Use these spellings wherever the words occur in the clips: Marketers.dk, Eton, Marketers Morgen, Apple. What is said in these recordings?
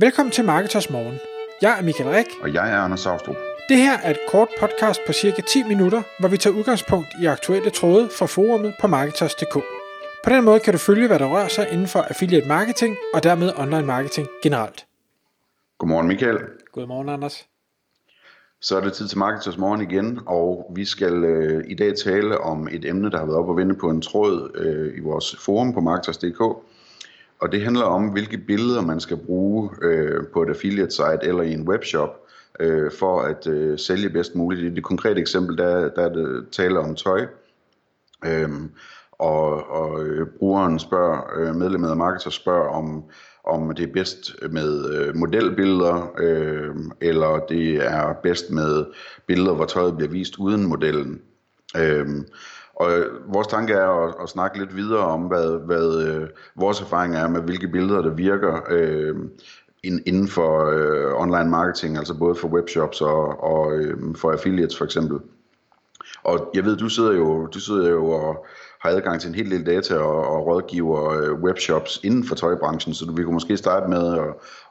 Velkommen til Marketers Morgen. Jeg er Michael Rik. Og jeg er Anders Saustrup. Det her er et kort podcast på cirka 10 minutter, hvor vi tager udgangspunkt i aktuelle tråde fra forummet på Marketers.dk. På den måde kan du følge, hvad der rører sig inden for affiliate marketing og dermed online marketing generelt. Godmorgen Michael. Godmorgen Anders. Så er det tid til Marketers Morgen igen, og vi skal i dag tale om et emne, der har været op og vende på en tråd i vores forum på Marketers.dk. Og det handler om, hvilke billeder man skal bruge på et affiliate site eller i en webshop for at sælge bedst muligt. I det konkrete eksempel, der er det tale om tøj. Og brugeren spørger, medlemmet af Marketers spørger om det er bedst med modelbilleder, eller det er bedst med billeder, hvor tøjet bliver vist uden modellen. Og vores tanke er at snakke lidt videre om, hvad vores erfaring er med, hvilke billeder der virker inden for online marketing, altså både for webshops og for affiliates for eksempel. Og jeg ved, du sidder jo og har adgang til en hel del data og rådgiver webshops inden for tøjbranchen, så vi kunne måske starte med,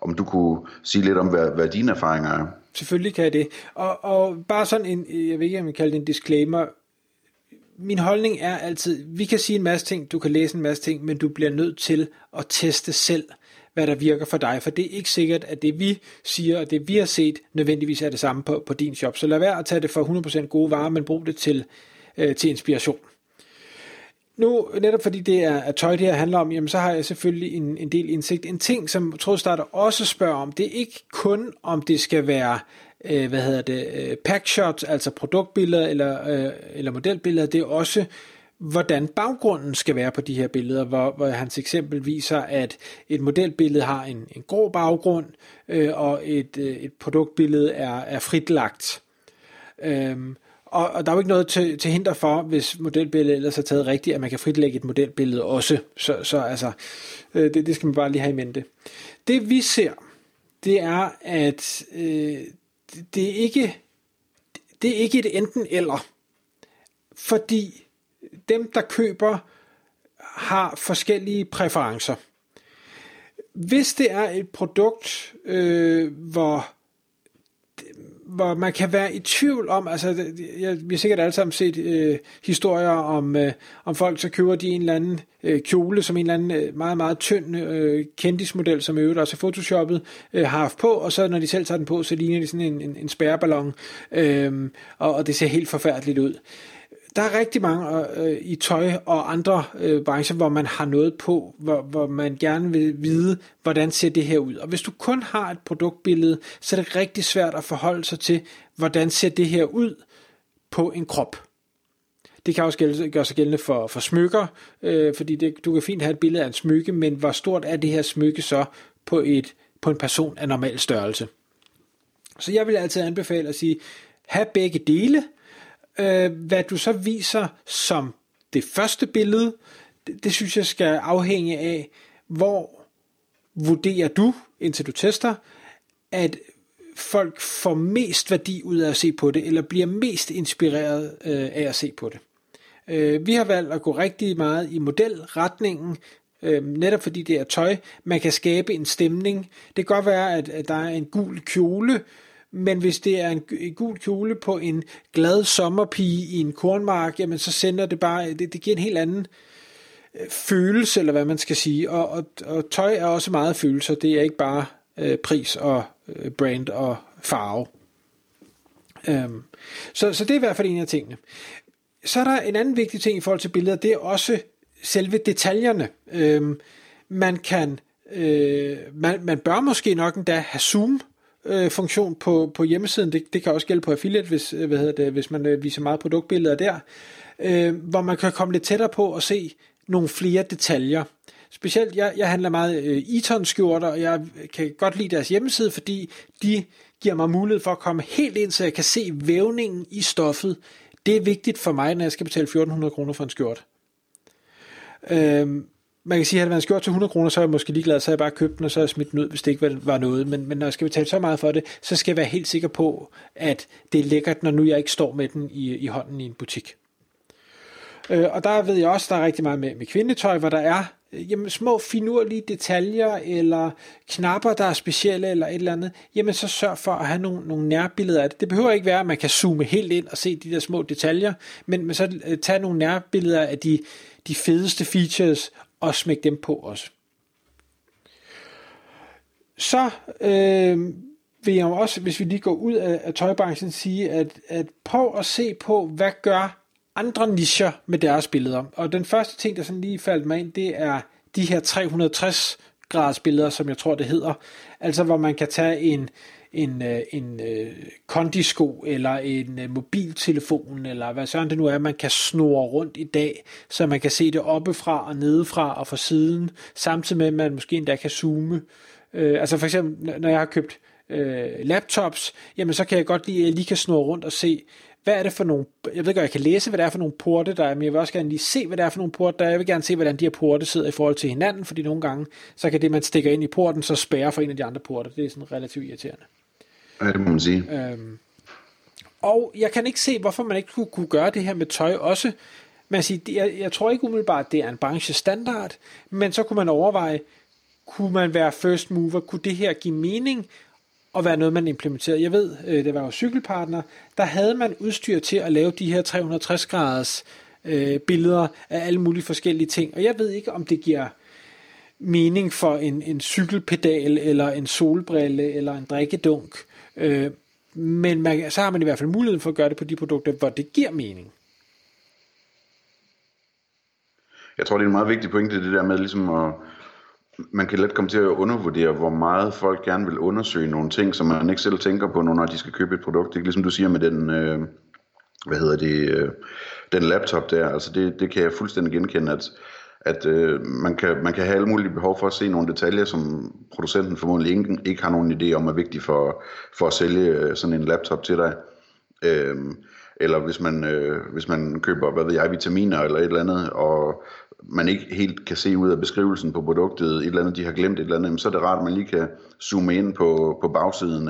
om du kunne sige lidt om, hvad dine erfaringer er. Selvfølgelig kan jeg det. Og bare sådan en, jeg ved ikke, om jeg kalder det en disclaimer. Min holdning er altid, vi kan sige en masse ting, du kan læse en masse ting, men du bliver nødt til at teste selv, hvad der virker for dig, for det er ikke sikkert, at det vi siger, og det vi har set, nødvendigvis er det samme på din shop. Så lad være at tage det for 100% gode varer, men brug det til inspiration. Nu, netop fordi det er tøj, det her handler om, jamen, så har jeg selvfølgelig en del indsigt. En ting, som trådstarter også spørger om, det er ikke kun, om det skal være packshots, altså produktbilleder eller modelbilleder, det er også, hvordan baggrunden skal være på de her billeder, hvor hans eksempel viser, at et modelbillede har en grå baggrund, og et produktbillede er fritlagt. Og der er jo ikke noget til hinder for, hvis modelbilledet ellers er taget rigtigt, at man kan fritlægge et modelbillede også. Så altså, det skal man bare lige have i mente. Det vi ser, det er, at det er ikke et enten eller. Fordi dem, der køber, har forskellige præferencer. Hvis det er et produkt, hvor man kan være i tvivl om, altså vi har sikkert alle sammen set historier om folk, så køber de en eller anden kjole, som en eller anden meget, meget tynd kendismodel, som i øvrigt også er photoshoppet, har haft på, og så når de selv tager den på, så ligner de sådan en spærreballon, og det ser helt forfærdeligt ud. Der er rigtig mange i tøj og andre brancher, hvor man har noget på, hvor man gerne vil vide, hvordan ser det her ud. Og hvis du kun har et produktbillede, så er det rigtig svært at forholde sig til, hvordan ser det her ud på en krop. Det kan også gøre sig gældende for smykker, fordi du kan fint have et billede af en smykke, men hvor stort er det her smykke så på en person af normal størrelse. Så jeg vil altid anbefale at sige, have begge dele. Hvad du så viser som det første billede, det synes jeg skal afhænge af, hvor vurderer du, indtil du tester, at folk får mest værdi ud af at se på det, eller bliver mest inspireret af at se på det. Vi har valgt at gå rigtig meget i modelretningen, netop fordi det er tøj. Man kan skabe en stemning. Det kan godt være, at der er en gul kjole, men hvis det er en gul kjole på en glad sommerpige i en kornmark, jamen så sender det bare, det giver en helt anden følelse, eller hvad man skal sige. Og tøj er også meget følelser, det er ikke bare pris og brand og farve. Så det er i hvert fald en af tingene. Så er der en anden vigtig ting i forhold til billeder, det er også selve detaljerne. Man bør måske nok endda have zoom funktion på hjemmesiden, det kan også gælde på affiliate, hvis man viser meget produktbilleder der, hvor man kan komme lidt tættere på og se nogle flere detaljer. Specielt, jeg handler meget Eton skjorter, og jeg kan godt lide deres hjemmeside, fordi de giver mig mulighed for at komme helt ind, så jeg kan se vævningen i stoffet. Det er vigtigt for mig, når jeg skal betale 1.400 kroner for en skjort. Man kan sige, at havde det været en skjort til 100 kroner, så er jeg måske ligeglad, så har jeg bare købt den, og så har jeg smidt den ud, hvis det ikke var noget. Men når jeg skal betale så meget for det, så skal jeg være helt sikker på, at det er lækkert, når nu jeg ikke står med den i hånden i en butik. Og der ved jeg også, der er rigtig meget med kvindetøj, hvor der er jamen, små finurlige detaljer eller knapper, der er specielle eller et eller andet, jamen så sørg for at have nogle nærbilleder af det. Det behøver ikke være, at man kan zoome helt ind og se de der små detaljer, men så tag nogle nærbilleder af de fedeste features og smæk dem på også. Så vil jeg også, hvis vi lige går ud af tøjbranchen, sige, at prøv at se på, hvad gør andre nicher med deres billeder. Og den første ting, der sådan lige faldt mig ind, det er de her 360 graders billeder, som jeg tror, det hedder. Altså, hvor man kan tage en kondisko, eller en mobiltelefon, eller hvad sådan det nu er, man kan snurre rundt i dag, så man kan se det oppefra og nedefra og fra siden, samtidig med, at man måske endda kan zoome. Altså for eksempel, når jeg har købt laptops, jamen så kan jeg godt lide, at jeg lige kan snurre rundt og se, hvad er det for nogle, jeg ved ikke, jeg kan læse, hvad det er for nogle porte, der er, men jeg vil også gerne lige se, hvad det er for nogle porte, der er. Jeg vil gerne se, hvordan de her porte sidder i forhold til hinanden, fordi nogle gange, så kan det, man stikker ind i porten, så spærre for en af de andre porter. Det er sådan relativt irriterende. Ja, det må man sige. Og jeg kan ikke se, hvorfor man ikke kunne gøre det her med tøj også. Man siger, jeg tror ikke umiddelbart, at det er en branchestandard, men så kunne man overveje, kunne man være first mover, kunne det her give mening, og være noget, man implementerede. Jeg ved, det var jo Cykelpartner, der havde man udstyr til at lave de her 360-graders billeder af alle mulige forskellige ting, og jeg ved ikke, om det giver mening for en cykelpedal, eller en solbrille, eller en drikkedunk, men så har man i hvert fald muligheden for at gøre det på de produkter, hvor det giver mening. Jeg tror, det er en meget vigtig pointe, det der med ligesom at man kan let komme til at undervurdere, hvor meget folk gerne vil undersøge nogle ting, som man ikke selv tænker på, når de skal købe et produkt. Det er ligesom du siger med den, den laptop der. Altså det kan jeg fuldstændig genkende, at man kan have alle mulige behov for at se nogle detaljer, som producenten formodentlig ikke har nogen idé om er vigtige for at sælge sådan en laptop til dig. Eller hvis man køber, hvad ved jeg, vitaminer eller et eller andet, og man ikke helt kan se ud af beskrivelsen på produktet, et eller andet, de har glemt et eller andet, så er det rart, at man lige kan zoome ind på bagsiden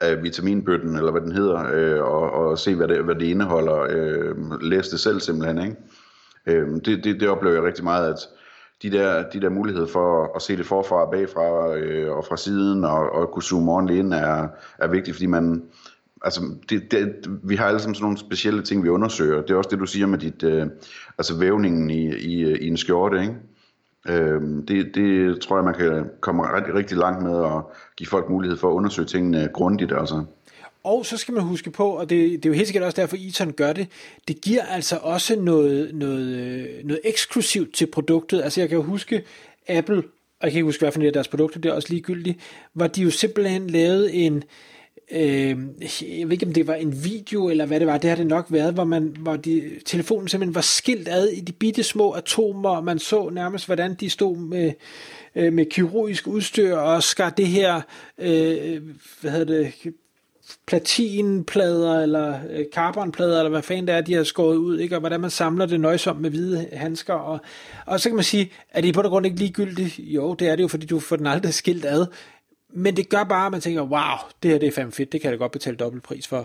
af vitaminbøtten, eller hvad den hedder, og se, hvad det indeholder. Læs det selv simpelthen, ikke? Det oplever jeg rigtig meget, at de der muligheder for at se det forfra og bagfra, og fra siden, og kunne zoome ordentligt ind, er vigtigt, fordi man... Altså, vi har alle sammen sådan nogle specielle ting, vi undersøger. Det er også det, du siger med dit, altså vævningen i en skjorte, ikke? Det tror jeg, man kan komme rigtig, rigtig langt med at give folk mulighed for at undersøge tingene grundigt, altså. Og så skal man huske på, og det er jo helt sikkert også derfor, Eton gør det, det giver altså også noget eksklusivt til produktet. Altså, jeg kan jo huske Apple, og jeg kan ikke huske, hvad for noget af deres produkter, det er også ligegyldigt, hvor de jo simpelthen lavede en... jeg ved ikke, om det var en video eller hvad det var, det har det nok været, hvor telefonen simpelthen var skilt ad i de bitte små atomer, og man så nærmest, hvordan de stod med kirurgisk udstyr og skar det her platinplader eller carbonplader eller hvad fanden det er, de har skåret ud, ikke? Og hvordan man samler det nøjsomt med hvide handsker, og så kan man sige, er det i bund og grund ikke ligegyldigt? Jo, det er det jo, fordi du får den aldrig skilt ad. Men det gør bare, at man tænker, wow, det her det er fandme fedt, det kan jeg da godt betale dobbeltpris for.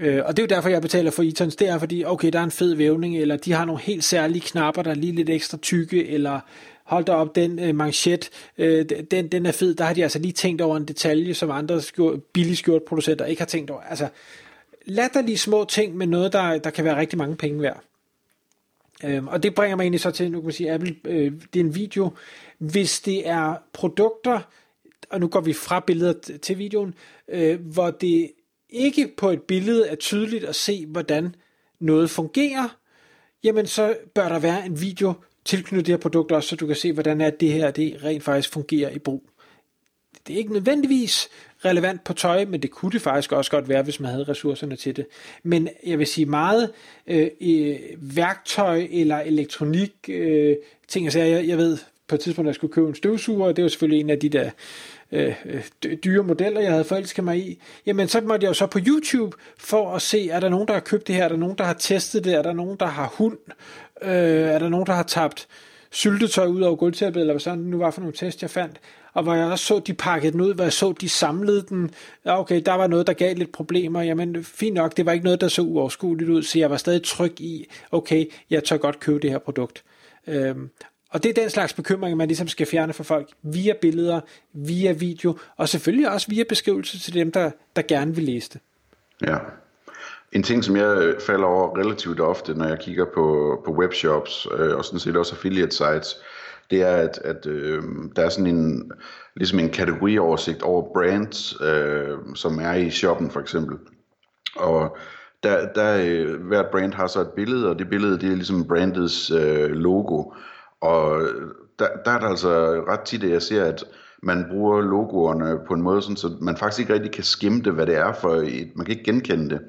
Og det er jo derfor, jeg betaler for Etons, det er fordi, okay, der er en fed vævning, eller de har nogle helt særlige knapper, der er lige lidt ekstra tykke, eller hold da op, den manchet, den er fed, der har de altså lige tænkt over en detalje, som andre billige skjortproducenter ikke har tænkt over. Altså, latterlige små ting med noget, der kan være rigtig mange penge værd. Og det bringer mig egentlig så til, nu kan man sige, Apple, det er en video. Hvis det er produkter, og nu går vi fra billedet til videoen, hvor det ikke på et billede er tydeligt at se, hvordan noget fungerer, jamen så bør der være en video tilknyttet det her produkt også, så du kan se, hvordan er det her, det rent faktisk fungerer i brug. Det er ikke nødvendigvis relevant på tøj, men det kunne det faktisk også godt være, hvis man havde ressourcerne til det. Men jeg vil sige meget værktøj eller elektronik ting. Altså, jeg ved, på et tidspunkt, jeg skulle købe en støvsuger, og det var selvfølgelig en af de der dyre modeller, jeg havde forelsket mig i. Jamen, så måtte jeg jo så på YouTube for at se, er der nogen, der har købt det her? Er der nogen, der har testet det? Er der nogen, der har hund? Er der nogen, der har tabt syltetøj ud over gulvtæppet, eller hvad sådan det nu var for nogle test, jeg fandt, og hvor jeg også så, de pakkede den ud, hvor jeg så, de samlede den, okay, der var noget, der gav lidt problemer, jamen fint nok, det var ikke noget, der så uoverskueligt ud, så jeg var stadig tryg i, okay, jeg tør godt købe det her produkt. Og det er den slags bekymring, man ligesom skal fjerne fra folk, via billeder, via video, og selvfølgelig også via beskrivelse til dem, der gerne vil læse det. Ja. En ting, som jeg falder over relativt ofte, når jeg kigger på webshops og sådan set også affiliate sites, det er, at der er sådan en, ligesom en kategorioversigt over brands, som er i shoppen for eksempel. Og der hvert brand har så et billede, og det billede, det er ligesom brandets logo. Og der er det altså ret tit, at jeg ser, at man bruger logoerne på en måde, sådan, så man faktisk ikke rigtig kan skimte, hvad det er for et, man kan ikke genkende det.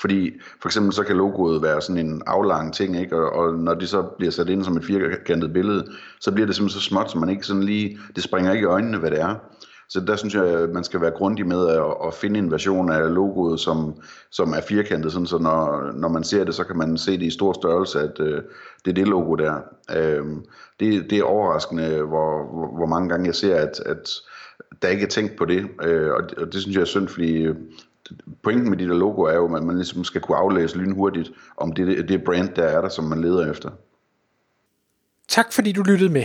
Fordi for eksempel så kan logoet være sådan en aflang ting, ikke? Og når det så bliver sat ind som et firkantet billede, så bliver det simpelthen så småt, så man ikke sådan lige, det springer ikke i øjnene, hvad det er. Så der synes jeg, at man skal være grundig med at finde en version af logoet, som er firkantet, sådan, så når man ser det, så kan man se det i stor størrelse, at det er det logo der. Det er overraskende, hvor mange gange jeg ser, at der ikke er tænkt på det, og det synes jeg er synd, fordi pointen med de der logoer er jo, at man ligesom skal kunne aflæse lynhurtigt, om det brand, der er der, som man leder efter. Tak fordi du lyttede med.